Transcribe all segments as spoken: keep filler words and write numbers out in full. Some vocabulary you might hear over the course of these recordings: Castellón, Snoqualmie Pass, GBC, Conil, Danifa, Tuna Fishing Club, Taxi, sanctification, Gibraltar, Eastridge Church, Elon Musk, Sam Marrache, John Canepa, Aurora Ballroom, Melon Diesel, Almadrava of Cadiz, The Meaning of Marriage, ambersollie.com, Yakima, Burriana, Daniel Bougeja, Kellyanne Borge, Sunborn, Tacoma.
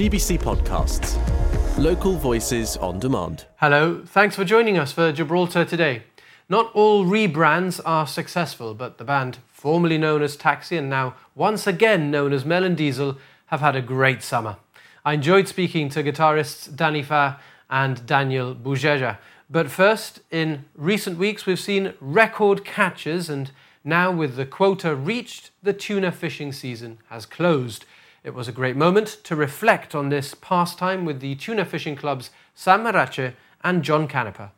G B C Podcasts. Local voices on demand. Hello, thanks for joining us for Gibraltar Today. Not all rebrands are successful, but the band, formerly known as Taxi and now once again known as Melon Diesel, have had a great summer. I enjoyed speaking to guitarists Danifa and Daniel Bougeja. But first, in recent weeks we've seen record catches, and now with the quota reached, the tuna fishing season has closed. It was a great moment to reflect on this pastime with the Tuna Fishing Club's Sam Marrache and John Canepa.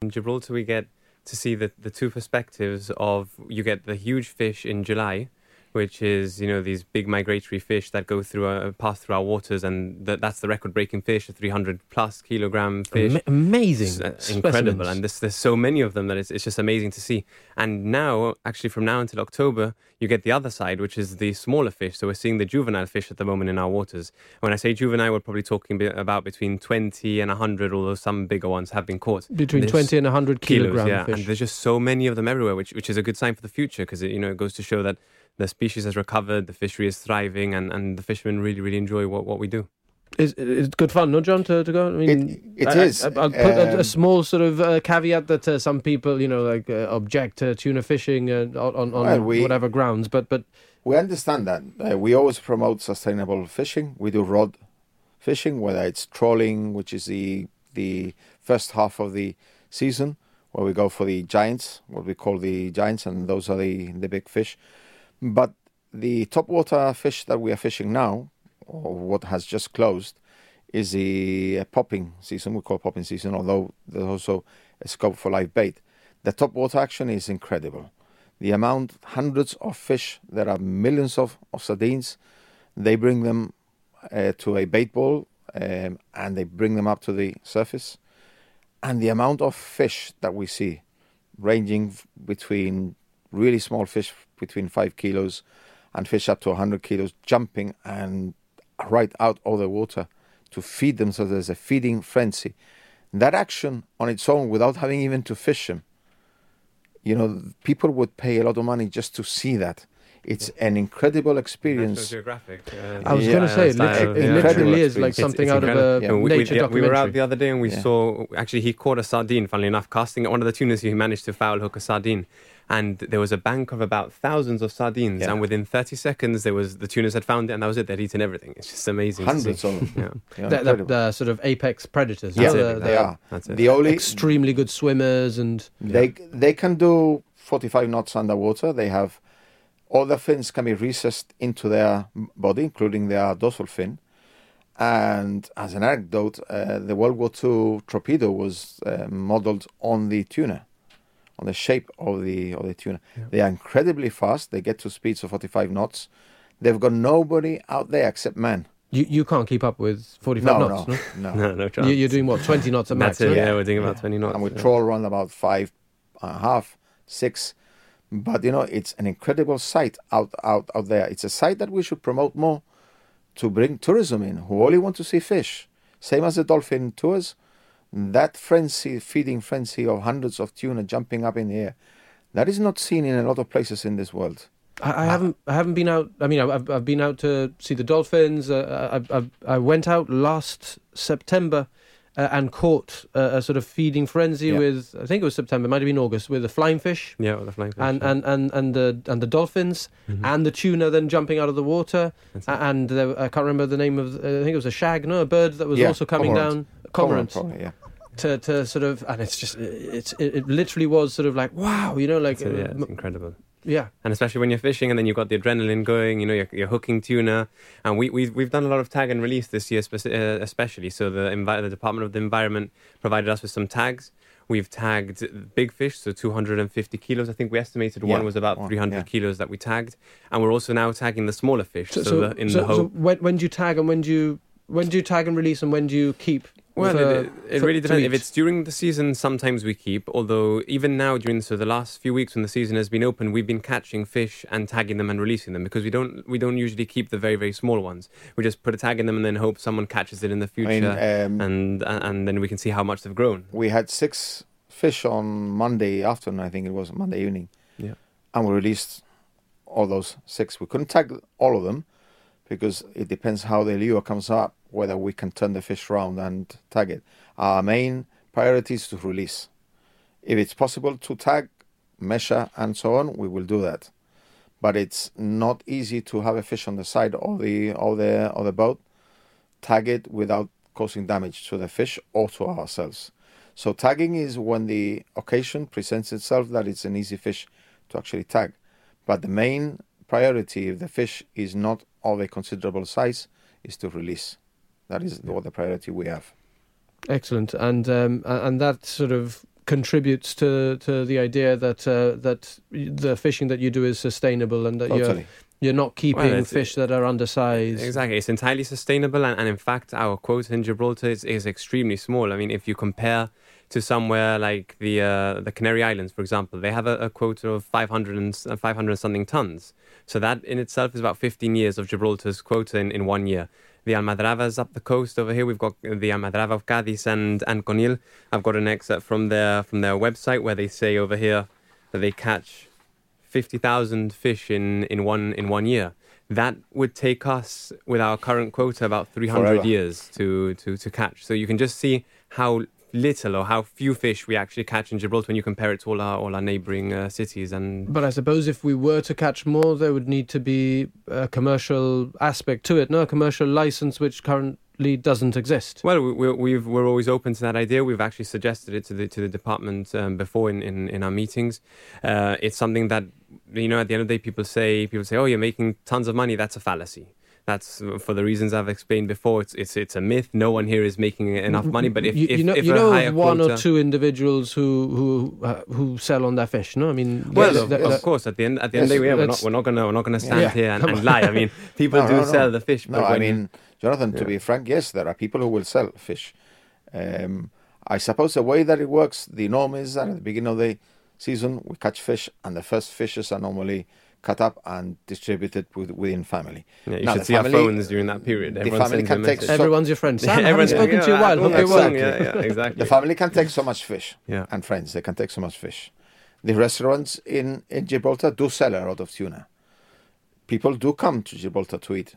In Gibraltar we get to see the, the two perspectives of, you get the huge fish in July, which is, you know, these big migratory fish that go through, our, pass through our waters, and th- that's the record-breaking fish, a three hundred plus kilogram fish. Am- amazing. It's, uh, incredible. And this, there's so many of them that it's, it's just amazing to see. And now, actually from now until October, you get the other side, which is the smaller fish. So we're seeing the juvenile fish at the moment in our waters. When I say juvenile, we're probably talking about between twenty and one hundred, although some bigger ones have been caught. Between there's twenty and one hundred kilos, kilogram yeah. fish. And there's just so many of them everywhere, which, which is a good sign for the future, because it, you know, it goes to show that the species has recovered, the fishery is thriving, and, and the fishermen really, really enjoy what, what we do. It's, it's good fun, no, John, to, to go? I mean, It, it I, is. I, I'll put um, a, a small sort of uh, caveat that uh, some people, you know, like uh, object to tuna fishing uh, on, on well, we, whatever grounds, but... but we understand that. Uh, we always promote sustainable fishing. We do rod fishing, whether it's trawling, which is the the first half of the season, where we go for the giants, what we call the giants, and those are the, the big fish. But the topwater fish that we are fishing now, or what has just closed, is the popping season. We call it popping season, although there's also a scope for live bait. The topwater action is incredible. The amount, hundreds of fish, there are millions of, of sardines. They bring them uh, to a bait ball um, and they bring them up to the surface. And the amount of fish that we see, ranging between really small fish, between five kilos, and fish up to one hundred kilos, jumping and right out of the water to feed themselves. There's a feeding frenzy. That action on its own, without having even to fish them, you know, people would pay a lot of money just to see that. It's an incredible experience. National Geographic. Uh, I was yeah, going to say, it literally, yeah. it literally is like something it's, it's out incredible. of a yeah. we, nature we, documentary. We were out the other day and we yeah. saw, actually he caught a sardine, funnily enough, casting at one of the tuners. He managed to foul hook a sardine. And there was a bank of about thousands of sardines. Yeah. And within thirty seconds, there was the tuners had found it, and that was it. They'd eaten everything. It's just amazing. Hundreds to see. of them. Yeah. Yeah, they're, they're sort of apex predators. Yeah, they're, they are. That's it. The only extremely good swimmers, and they yeah. they can do forty-five knots underwater. They have all the fins can be recessed into their body, including their dorsal fin. And as an anecdote, uh, the World War Two torpedo was uh, modelled on the tuna, on the shape of the of the tuna. Yeah. They are incredibly fast. They get to speeds of forty-five knots. They've got nobody out there except man. You you can't keep up with forty-five no, knots, no? No, no, no chance. You, you're doing what, twenty knots at max? That's it, yeah, we're doing about yeah. twenty knots. And we yeah. trawl around about five and a half, six. But, you know, it's an incredible sight out, out, out there. It's a sight that we should promote more to bring tourism in, who only want to see fish. Same as the dolphin tours. That frenzy, feeding frenzy of hundreds of tuna jumping up in the air, that is not seen in a lot of places in this world. I, I haven't, I haven't been out. I mean, I've, I've been out to see the dolphins. Uh, I, I, I went out last September uh, and caught a, a sort of feeding frenzy yeah. with, I think it was September, might have been August, with the flying fish. Yeah, with the flying fish. And yeah. and, and, and the and the dolphins mm-hmm. and the tuna then jumping out of the water. That's and there, I can't remember the name of. I think it was a shag, no, a bird that was yeah, also coming cormorant. down. Cormorant. Cormorant, yeah. To, to sort of, and it's just, it's it, it literally was sort of like, wow, you know, like... It's, uh, yeah, it's incredible. Yeah. And especially when you're fishing and then you've got the adrenaline going, you know, you're, you're hooking tuna. And we, we've, we've done a lot of tag and release this year speci- uh, especially. So the, envi- the Department of the Environment provided us with some tags. We've tagged big fish, so two hundred fifty kilos. I think we estimated yeah. one was about three hundred yeah. kilos that we tagged. And we're also now tagging the smaller fish. So, so, so the, in so, the hope... So when, when do you tag and when do you, when do you tag and release and when do you keep... Well, for, it, it really depends. If it's during the season, sometimes we keep, although even now, during so the last few weeks when the season has been open, we've been catching fish and tagging them and releasing them, because we don't we don't usually keep the very, very small ones. We just put a tag in them and then hope someone catches it in the future, I mean, um, and and then we can see how much they've grown. We had six fish on Monday afternoon, I think it was, Monday evening, yeah, and we released all those six. We couldn't tag all of them, because it depends how the lure comes up, whether we can turn the fish around and tag it. Our main priority is to release. If it's possible to tag, measure, and so on, we will do that. But it's not easy to have a fish on the side of the, of the, of the boat, tag it without causing damage to the fish or to ourselves. So tagging is when the occasion presents itself that it's an easy fish to actually tag. But the main priority, if the fish is not of a considerable size, is to release. That is what the priority we have. Excellent. And um, and that sort of contributes to, to the idea that uh, that the fishing that you do is sustainable and that totally. you're... You're not keeping well, fish that are undersized. Exactly. It's entirely sustainable. And, and in fact, our quota in Gibraltar is, is extremely small. I mean, if you compare to somewhere like the uh, the Canary Islands, for example, they have a, a quota of five hundred and something tons. So that in itself is about fifteen years of Gibraltar's quota in, in one year. The Almadravas up the coast over here, we've got the Almadrava of Cadiz and, and Conil. I've got an excerpt from their, from their website where they say over here that they catch fifty thousand fish in, in one in one year. That would take us, with our current quota, about three hundred Forever. years to, to, to catch. So you can just see how little or how few fish we actually catch in Gibraltar when you compare it to all our all our neighbouring uh, cities. And but I suppose if we were to catch more, there would need to be a commercial aspect to it, no? A commercial licence which current doesn't exist. Well, we, we've, we're always open to that idea. We've actually suggested it to the to the department um, before in, in, in our meetings. Uh, it's something that, you know, at the end of the day, people say, people say, oh, you're making tons of money. That's a fallacy. That's for the reasons I've explained before. It's it's it's a myth. No one here is making enough money. But if you, if, you know, if you know of one quota, or two individuals who who uh, who sell on their fish, no, I mean, well, yes, of, that, of that, course, at the end at the yes, end of the day, yeah, we're not we're not gonna we're not gonna stand yeah, here and, and lie. I mean, people no, do no, sell no. the fish. But no, when, I mean, Jonathan, yeah. to be frank, yes, there are people who will sell fish. Um, I suppose the way that it works, the norm is that at the beginning of the season we catch fish, and the first fishes are normally cut up and distributed within family. Yeah, you now, should see family, our phones during that period. Everyone the family can take so, Everyone's your friend. Sam, yeah, everyone's yeah, spoken yeah, to you a while. Yeah, exactly. yeah, yeah, exactly. The family can take so much fish yeah. and friends. They can take so much fish. The restaurants in, in Gibraltar do sell a lot of tuna. People do come to Gibraltar to eat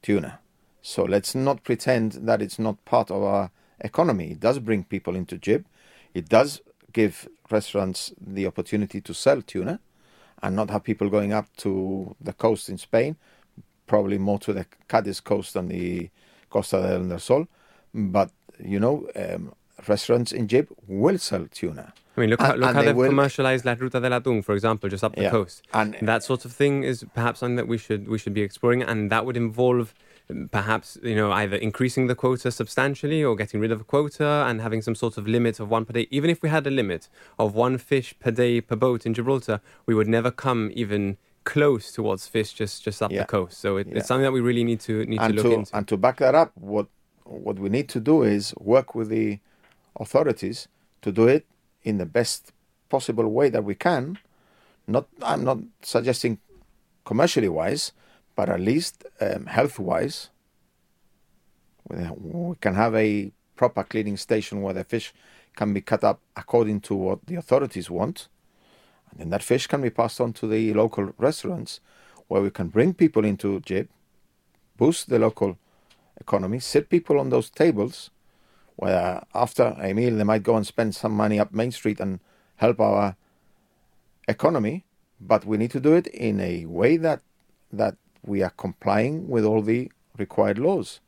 tuna. So let's not pretend that it's not part of our economy. It does bring people into Gib. It does give restaurants the opportunity to sell tuna and not have people going up to the coast in Spain, probably more to the Cadiz coast than the Costa del Sol. But, you know, um, restaurants in Gib will sell tuna. I mean, look, and, how, look how they've will... commercialised La Ruta del Atún, for example, just up the yeah. coast. And that sort of thing is perhaps something that we should we should be exploring, and that would involve perhaps, you know, either increasing the quota substantially or getting rid of a quota and having some sort of limit of one per day. Even if we had a limit of one fish per day per boat in Gibraltar, we would never come even close towards fish just, just up yeah. the coast. So it, yeah. it's something that we really need to need and to look to, into. And to back that up, what what we need to do is work with the authorities to do it in the best possible way that we can. Not, I'm not suggesting commercially wise, but at least um, health-wise, we can have a proper cleaning station where the fish can be cut up according to what the authorities want. And then that fish can be passed on to the local restaurants where we can bring people into Gib, boost the local economy, sit people on those tables where after a meal they might go and spend some money up Main Street and help our economy. But we need to do it in a way that that we are complying with all the required laws.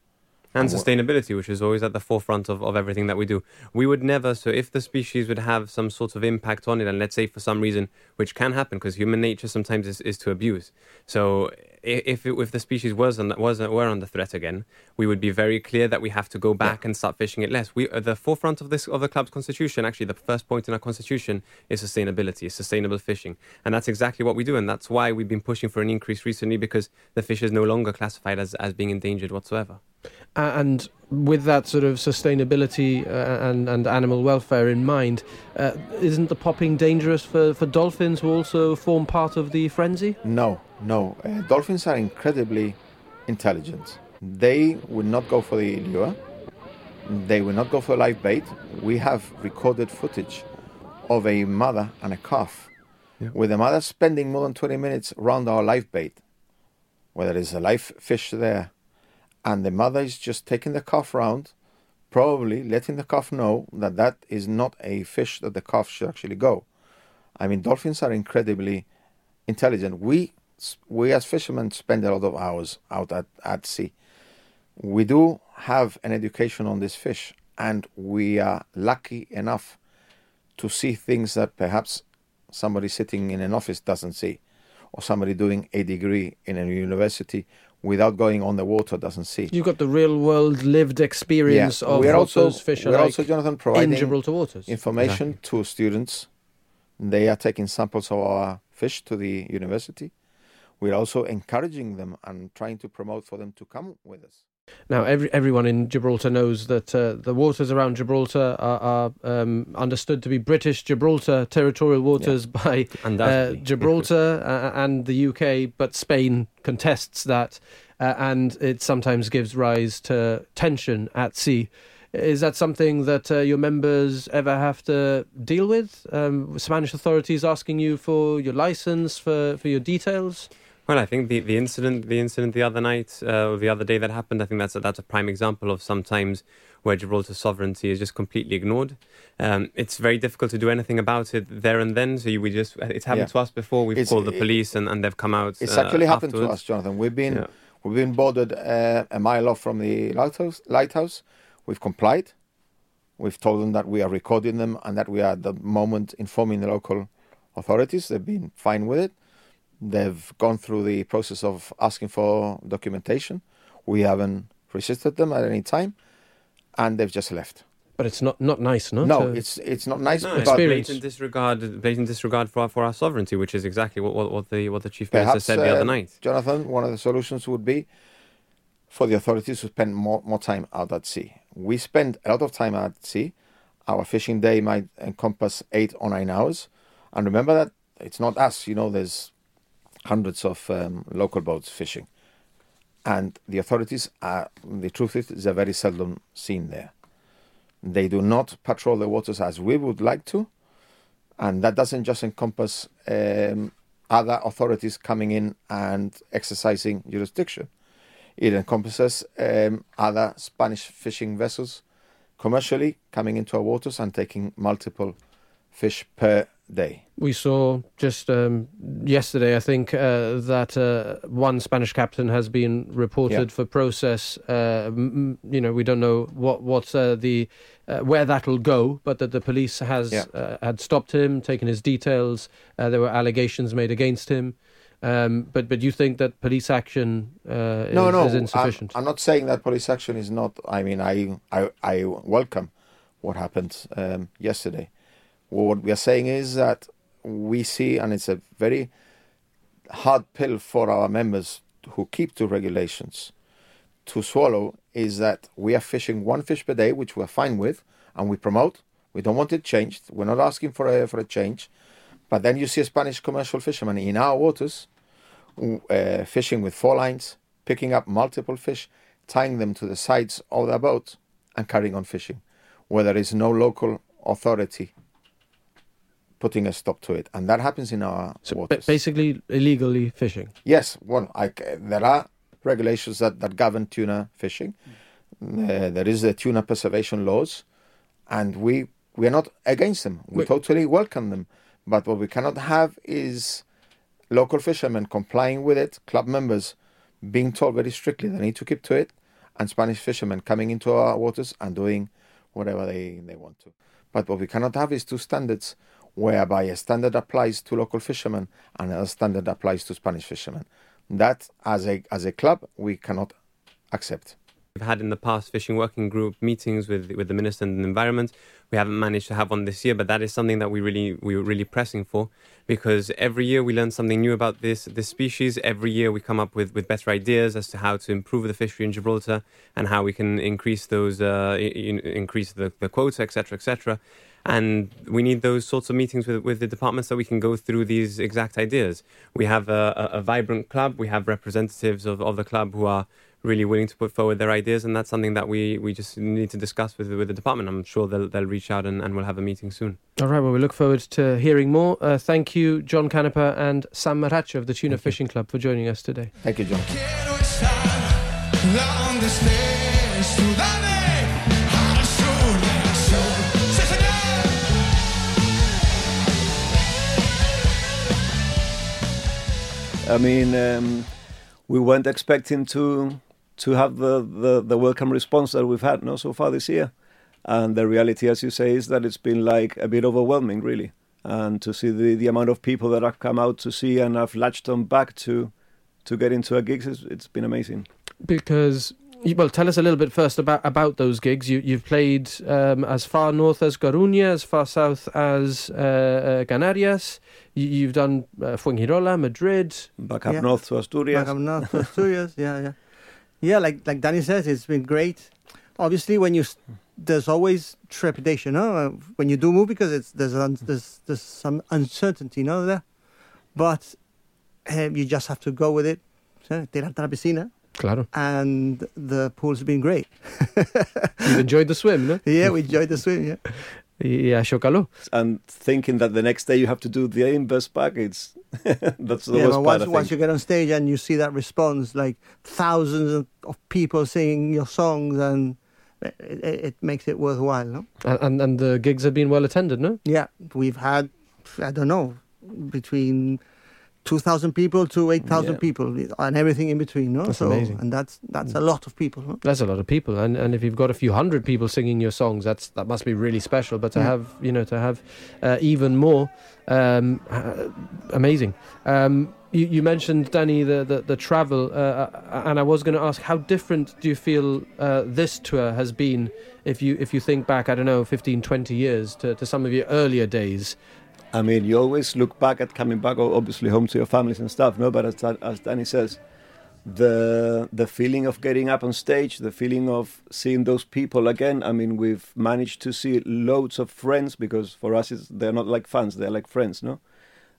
And sustainability, which is always at the forefront of, of everything that we do. We would never, so if the species would have some sort of impact on it, and let's say for some reason, which can happen, because human nature sometimes is, is to abuse. So if it, if the species was on, was were under threat again, we would be very clear that we have to go back yeah. and start fishing it less. We at the forefront of this of the club's constitution, actually the first point in our constitution is sustainability, is sustainable fishing. And that's exactly what we do, and that's why we've been pushing for an increase recently, because the fish is no longer classified as, as being endangered whatsoever. And with that sort of sustainability uh, and, and animal welfare in mind, uh, isn't the popping dangerous for, for dolphins who also form part of the frenzy? No, no. Uh, dolphins are incredibly intelligent. They will not go for the lure. They will not go for live bait. We have recorded footage of a mother and a calf, yeah. with the mother spending more than twenty minutes around our live bait, where there is a live fish there. And the mother is just taking the calf round, probably letting the calf know that that is not a fish that the calf should actually go. I mean, dolphins are incredibly intelligent. We we as fishermen spend a lot of hours out at, at sea. We do have an education on this fish, and we are lucky enough to see things that perhaps somebody sitting in an office doesn't see, or somebody doing a degree in a university without going on the water doesn't see. You've got the real world lived experience yeah. of we're what also, those fish are we're like also, Jonathan, providing in Gibraltar waters. Information exactly. to students. They are taking samples of our fish to the university. We're also encouraging them and trying to promote for them to come with us. Now, every, everyone in Gibraltar knows that uh, the waters around Gibraltar are, are um, understood to be British Gibraltar territorial waters yeah. by uh, Gibraltar uh, and the U K, but Spain contests that, uh, and it sometimes gives rise to tension at sea. Is that something that uh, your members ever have to deal with? Um, Spanish authorities asking you for your license, for, for your details? Well, I think the, the incident the incident the other night uh, or the other day that happened, I think that's a, that's a prime example of sometimes where Gibraltar's sovereignty is just completely ignored. Um, it's very difficult to do anything about it there and then. So you, we just it's happened yeah. to us before. We've it's, called the police it, and, and they've come out. It's uh, actually happened afterwards. to us, Jonathan. We've been yeah. we've been boarded uh, a mile off from the lighthouse. Lighthouse. We've complied. We've told them that we are recording them and that we are at the moment informing the local authorities. They've been fine with it. They've gone through the process of asking for documentation. We haven't resisted them at any time, and they've just left. But it's not, not nice, no? No, to... it's it's not nice. No, it's blatant disregard, blatant disregard for our, for our sovereignty, which is exactly what what, what the what the Chief Minister Perhaps, said the uh, other night. Jonathan, one of the solutions would be for the authorities to spend more, more time out at sea. We spend a lot of time out at sea. Our fishing day might encompass eight or nine hours. And remember that it's not us, you know, there's hundreds of um, local boats fishing. And the authorities are, the truth is, they're very seldom seen there. They do not patrol the waters as we would like to. And that doesn't just encompass um, other authorities coming in and exercising jurisdiction. It encompasses um, other Spanish fishing vessels commercially coming into our waters and taking multiple fish per day. We saw just um, yesterday, I think, uh, that uh, one Spanish captain has been reported yeah. for process. Uh, m- you know, we don't know what what uh, the uh, where that'll go, but that the police has yeah. uh, had stopped him, taken his details. Uh, there were allegations made against him, um, but but you think that police action uh, no, is, no, is insufficient? I'm, I'm not saying that police action is not. I mean, I I, I welcome what happened um, yesterday. What we are saying is that we see, and it's a very hard pill for our members who keep to regulations to swallow, is that we are fishing one fish per day, which we're fine with, and we promote. We don't want it changed. We're not asking for a, for a change. But then you see a Spanish commercial fisherman in our waters uh, fishing with four lines, picking up multiple fish, tying them to the sides of their boat, and carrying on fishing, where there is no local authority putting a stop to it, and that happens in our so waters. Basically, illegally fishing. Yes, well, I, there are regulations that, that govern tuna fishing. Mm. Uh, there is the tuna preservation laws, and we we are not against them. We, we totally welcome them. But what we cannot have is local fishermen complying with it, club members being told very strictly they need to keep to it, and Spanish fishermen coming into our waters and doing whatever they, they want to. But what we cannot have is two standards, whereby a standard applies to local fishermen and a standard applies to Spanish fishermen. That, as a as a club, we cannot accept. We've had in the past fishing working group meetings with with the Minister and the Environment. We haven't managed to have one this year, but that is something that we really we were really pressing for, because every year we learn something new about this this species. Every year we come up with, with better ideas as to how to improve the fishery in Gibraltar and how we can increase those uh, in, increase the, the quota, et cetera, et cetera. And we need those sorts of meetings with with the departments so we can go through these exact ideas. We have a, a, a vibrant club. We have representatives of, of the club who are really willing to put forward their ideas, and that's something that we, we just need to discuss with with the department. I'm sure they'll they'll reach out and, and we'll have a meeting soon. All right, well, we look forward to hearing more. Uh, thank you, John Canepa and Sam Marrache of the Tuna Fishing Club, for joining us today. Thank you, John. I mean, um, we weren't expecting to to have the, the, the welcome response that we've had no so far this year. And the reality, as you say, is that it's been like a bit overwhelming, really. And to see the, the amount of people that have come out to see and have latched on back to to get into our gigs, it's, it's been amazing. Because, well, tell us a little bit first about, about those gigs. You, you've played um, as far north as Coruña, as far south as uh, uh, Canarias. You, you've done uh, Fuengirola, Madrid. Back up yeah. north to Asturias. Back up north to Asturias, yeah, yeah. Yeah, like like Danny says, it's been great. Obviously, when you there's always trepidation, no? When you do move, because it's there's un, there's there's some uncertainty, no? There, but um, you just have to go with it. Tirarte la piscina. Claro. And the pool's been great. You've enjoyed the swim, no? Yeah, we enjoyed the swim. Yeah. Yeah, chocalo. And thinking that the next day you have to do the inverse back, it's that's the yeah, worst but once, part. Once you get on stage and you see that response, like thousands of people singing your songs, and it, it, it makes it worthwhile, no? And, and and the gigs have been well attended, no? Yeah, we've had, I don't know, between two thousand people to eight thousand yeah. people, and everything in between, no? That's so, amazing. And that's that's a lot of people, no? That's a lot of people. And and if you've got a few hundred people singing your songs, that's that must be really special. But to yeah. have, you know, to have uh, even more, um, uh, amazing. Um, you, you mentioned, Danny, the, the, the travel, uh, and I was going to ask, how different do you feel uh, this tour has been if you if you think back, I don't know, fifteen, twenty years to, to some of your earlier days? I mean, you always look back at coming back, obviously, home to your families and stuff, no? But as, as Danny says, the the feeling of getting up on stage, the feeling of seeing those people again. I mean, we've managed to see loads of friends, because for us, it's, they're not like fans, they're like friends, no?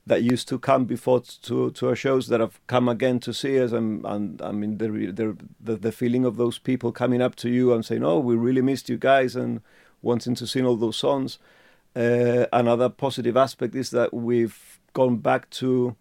That used to come before to, to our shows, that have come again to see us. And, and I mean, the, the, the, the feeling of those people coming up to you and saying, oh, we really missed you guys, and wanting to sing all those songs. Uh, another positive aspect is that we've gone back to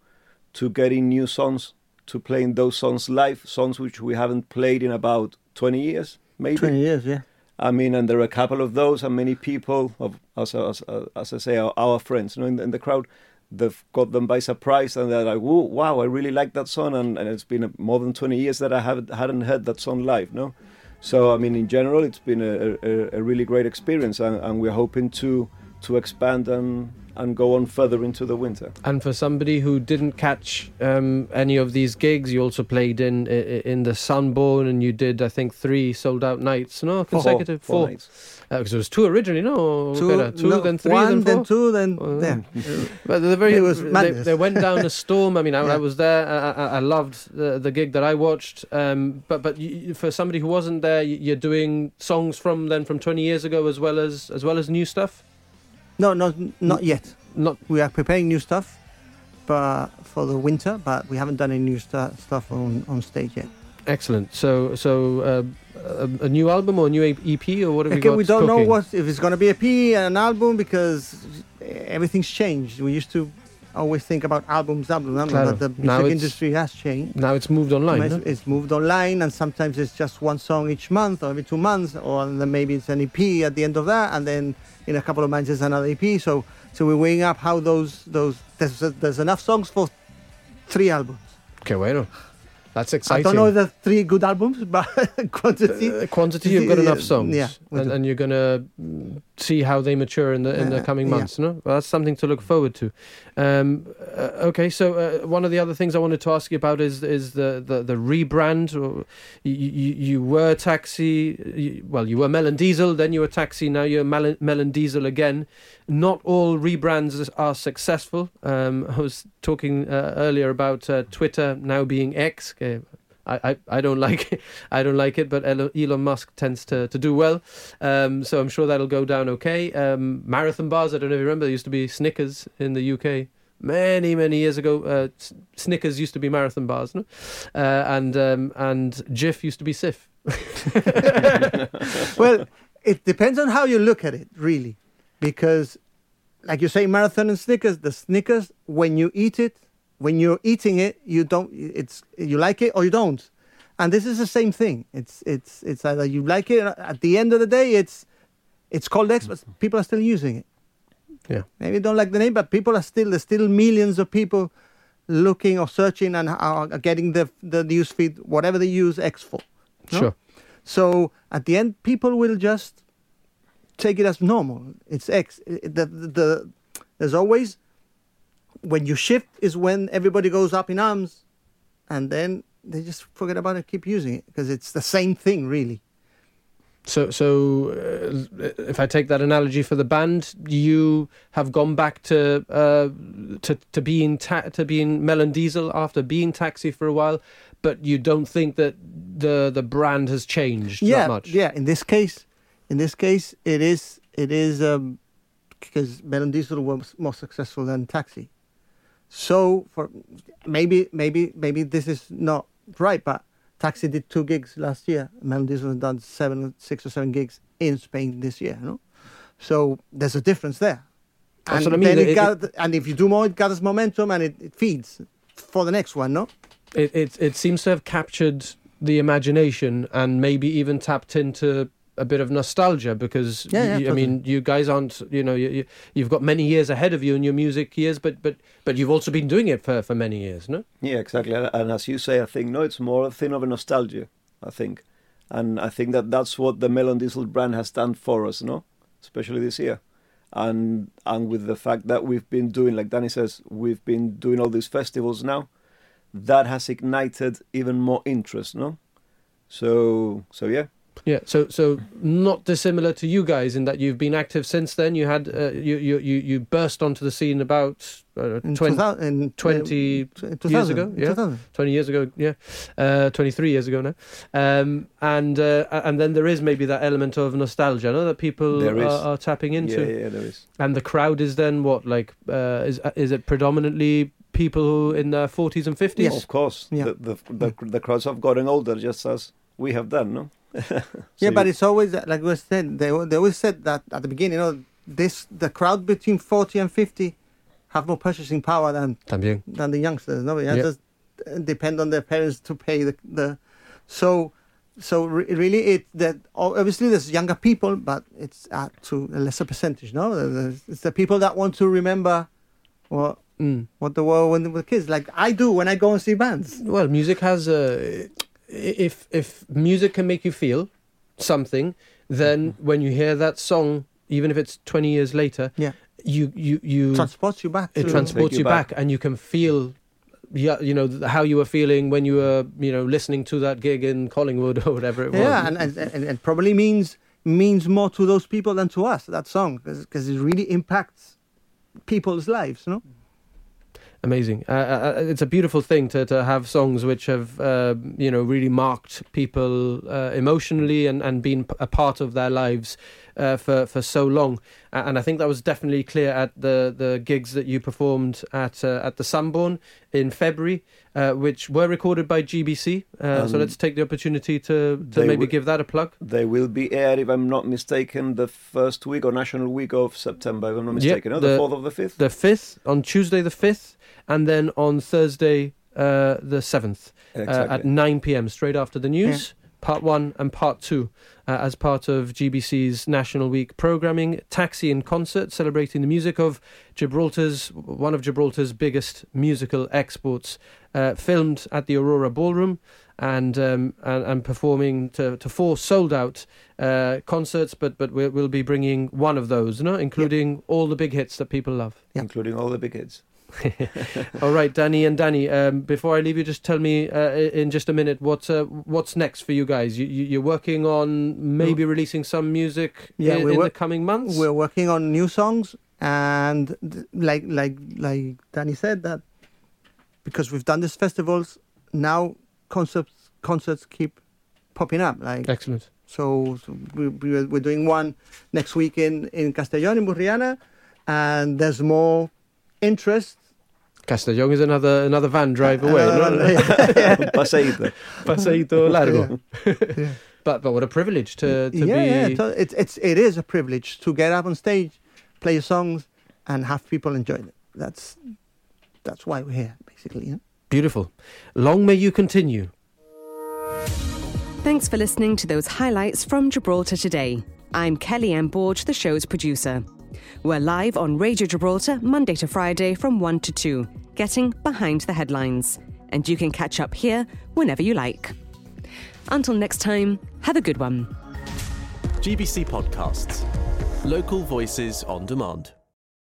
to getting new songs, to playing those songs live, songs which we haven't played in about twenty years, maybe. twenty years, yeah. I mean, and there are a couple of those, and many people, of, as, as, as I say, our, our friends, you know, in, in the crowd, they've got them by surprise, and they're like, whoa, wow, I really like that song, and, and it's been more than twenty years that I haven't, hadn't heard that song live, no? So, I mean, in general, it's been a, a, a really great experience, and, and we're hoping to to expand and, and go on further into the winter. And for somebody who didn't catch um, any of these gigs, you also played in in the Sunborn, and you did, I think, three sold-out nights, no, consecutive, four. Four, four. nights. Because uh, it was two originally, no? Two, okay, two no, then three, one, then four? Then two, then... Uh, but the very, it was madness. They, they went down a storm. I mean, I, yeah. I was there. I, I, I loved the, the gig that I watched. Um, but but you, for somebody who wasn't there, you're doing songs from then from twenty years ago as well as as well as new stuff? No, not not yet. Not we are preparing new stuff, but for the winter. But we haven't done any new st- stuff on, on stage yet. Excellent. So so uh, a, a new album or a new E P or what have okay, we got? We don't cooking? know what if it's going to be an E P and an album, because everything's changed. We used to always think about albums, albums, albums claro. But the music now industry has changed. Now it's moved online. It's, huh? it's moved online, and sometimes it's just one song each month or every two months, or then maybe it's an E P at the end of that, and then in a couple of months there's another E P. So, so we're weighing up how those those there's, there's enough songs for three albums. Que bueno. That's exciting. I don't know if there's three good albums, but quantity. Uh, quantity, you've got enough songs. Yeah, and, and you're going to see how they mature in the in the coming months. Yeah. No, well, that's something to look forward to. Um, uh, okay, so uh, one of the other things I wanted to ask you about is is the, the, the rebrand. You, you, you were Taxi, you, well, you were Melon Diesel, then you were Taxi, now you're Melon, Melon Diesel again. Not all rebrands are successful. Um, I was talking uh, earlier about uh, Twitter now being X. I, I, I don't like it. I don't like it, but Elon Musk tends to, to do well, um, so I'm sure that'll go down okay. Um, marathon bars, I don't know if you remember, there used to be Snickers in the U K. many, many years ago, uh, Snickers used to be marathon bars, no? uh, and um, and Jif used to be Sif. Well, it depends on how you look at it, really, because, like you say, marathon and Snickers. The Snickers, when you eat it, when you're eating it, you don't. It's you like it or you don't, and this is the same thing. It's it's it's either you like it. At the end of the day, it's it's called X, but people are still using it. Yeah, maybe you don't like the name, but people are still there's still millions of people looking or searching and are getting the the news feed, whatever they use X for. No? Sure. So at the end, people will just take it as normal. It's X. The, the, the, there's always, when you shift is when everybody goes up in arms, and then they just forget about it, keep using it, because it's the same thing, really. So, so uh, if I take that analogy for the band, you have gone back to uh, to to being ta- to being Melon Diesel after being Taxi for a while, but you don't think that the the brand has changed yeah, that much. Yeah, in this case, in this case, it is it is um, because Melon Diesel was more successful than Taxi. So for maybe maybe maybe this is not right, but Taxi did two gigs last year. Melon Diesel has done seven, six or seven gigs in Spain this year. You know? So there's a difference there. And, That's what I mean. then it it, gathered, it, and if you do more, it gathers momentum and it, it feeds for the next one, no? It, it it seems to have captured the imagination and maybe even tapped into a bit of nostalgia, because, yeah, yeah, you, I mean, you guys aren't, you know, you, you, you've got many years ahead of you in your music years, but but, but you've also been doing it for, for many years, no? Yeah, exactly. And as you say, I think, no, it's more a thing of a nostalgia, I think. And I think that that's what the Melon Diesel brand has done for us, no? Especially this year. And, and with the fact that we've been doing, like Danny says, we've been doing all these festivals now, that has ignited even more interest, no? So, so yeah. Yeah, so so not dissimilar to you guys in that you've been active since then. You had uh, you, you you burst onto the scene about uh, twenty, in two thousand, in, twenty uh, years ago. Yeah, two thousand twenty years ago. Yeah, uh, twenty-three years ago now. Um, and uh, and then there is maybe that element of nostalgia, no, that people are, are tapping into. Yeah, yeah, there is. And the crowd is then what, like uh, is is it predominantly people who in their forties and fifties? Yes. Of course. Yeah. The, the the the crowds have gotten older, just as we have done, no? So yeah, but it's always like we said. They they always said that at the beginning. You know, this the crowd between forty and fifty have more purchasing power than También. than the youngsters. No, yeah, just depend on their parents to pay the the. So, so re- really, it that obviously there's younger people, but it's at to a lesser percentage. No, it's the people that want to remember, what mm. what the world when they were kids. Like I do when I go and see bands. Well, music has a. If if music can make you feel something, then mm-hmm. when you hear that song, even if it's twenty years later, yeah. you, you, you... Transports you back. It transports you, you back, back and you can feel, you know, how you were feeling when you were, you know, listening to that gig in Collingwood or whatever it was. Yeah, and and, and, and probably means means more to those people than to us, that song, because it really impacts people's lives, you know? Amazing. Uh, it's a beautiful thing to, to have songs which have, uh, you know, really marked people uh, emotionally and, and been a part of their lives uh, for, for so long. And I think that was definitely clear at the, the gigs that you performed at uh, at the Sunborn in February, uh, which were recorded by G B C. Uh, um, so let's take the opportunity to, to maybe will, give that a plug. They will be aired, if I'm not mistaken, the first week or National Week of September, if I'm not mistaken. Yep, no, the, the fourth or the fifth? The fifth, on Tuesday the fifth. And then on Thursday, uh, the seventh, exactly. uh, at nine p.m, straight after the news, yeah. part one and part two, uh, as part of G B C's National Week programming, Taxi in Concert, celebrating the music of Gibraltar's, one of Gibraltar's biggest musical exports, uh, filmed at the Aurora Ballroom and um, and, and performing to, to four sold-out uh, concerts, but, but we'll, we'll be bringing one of those, no? including yep. all the big hits that people love. Yep. Including all the big hits. All right, Danny and Danny. Um, before I leave you, just tell me uh, in just a minute what uh, what's next for you guys. You, you, you're working on maybe releasing some music yeah, in, in wor- the coming months. We're working on new songs, and like like like Danny said, that because we've done these festivals, now concerts concerts keep popping up. Like excellent. So, so we, we're doing one next week in in Castellón in Burriana, and there's more interest Castellón is another another van drive away. Uh, no, no, no. Paseíto. Paseíto largo. Yeah. Yeah. But but what a privilege to, to yeah, be... Yeah, it's, it's, it is a privilege to get up on stage, play songs, and have people enjoy them. That's, that's why we're here, basically. Yeah? Beautiful. Long may you continue. Thanks for listening to those highlights from Gibraltar today. I'm Kellyanne Borge, the show's producer. We're live on Radio Gibraltar Monday to Friday from one to two, getting behind the headlines. And you can catch up here whenever you like. Until next time, have a good one. G B C Podcasts. Local voices on demand.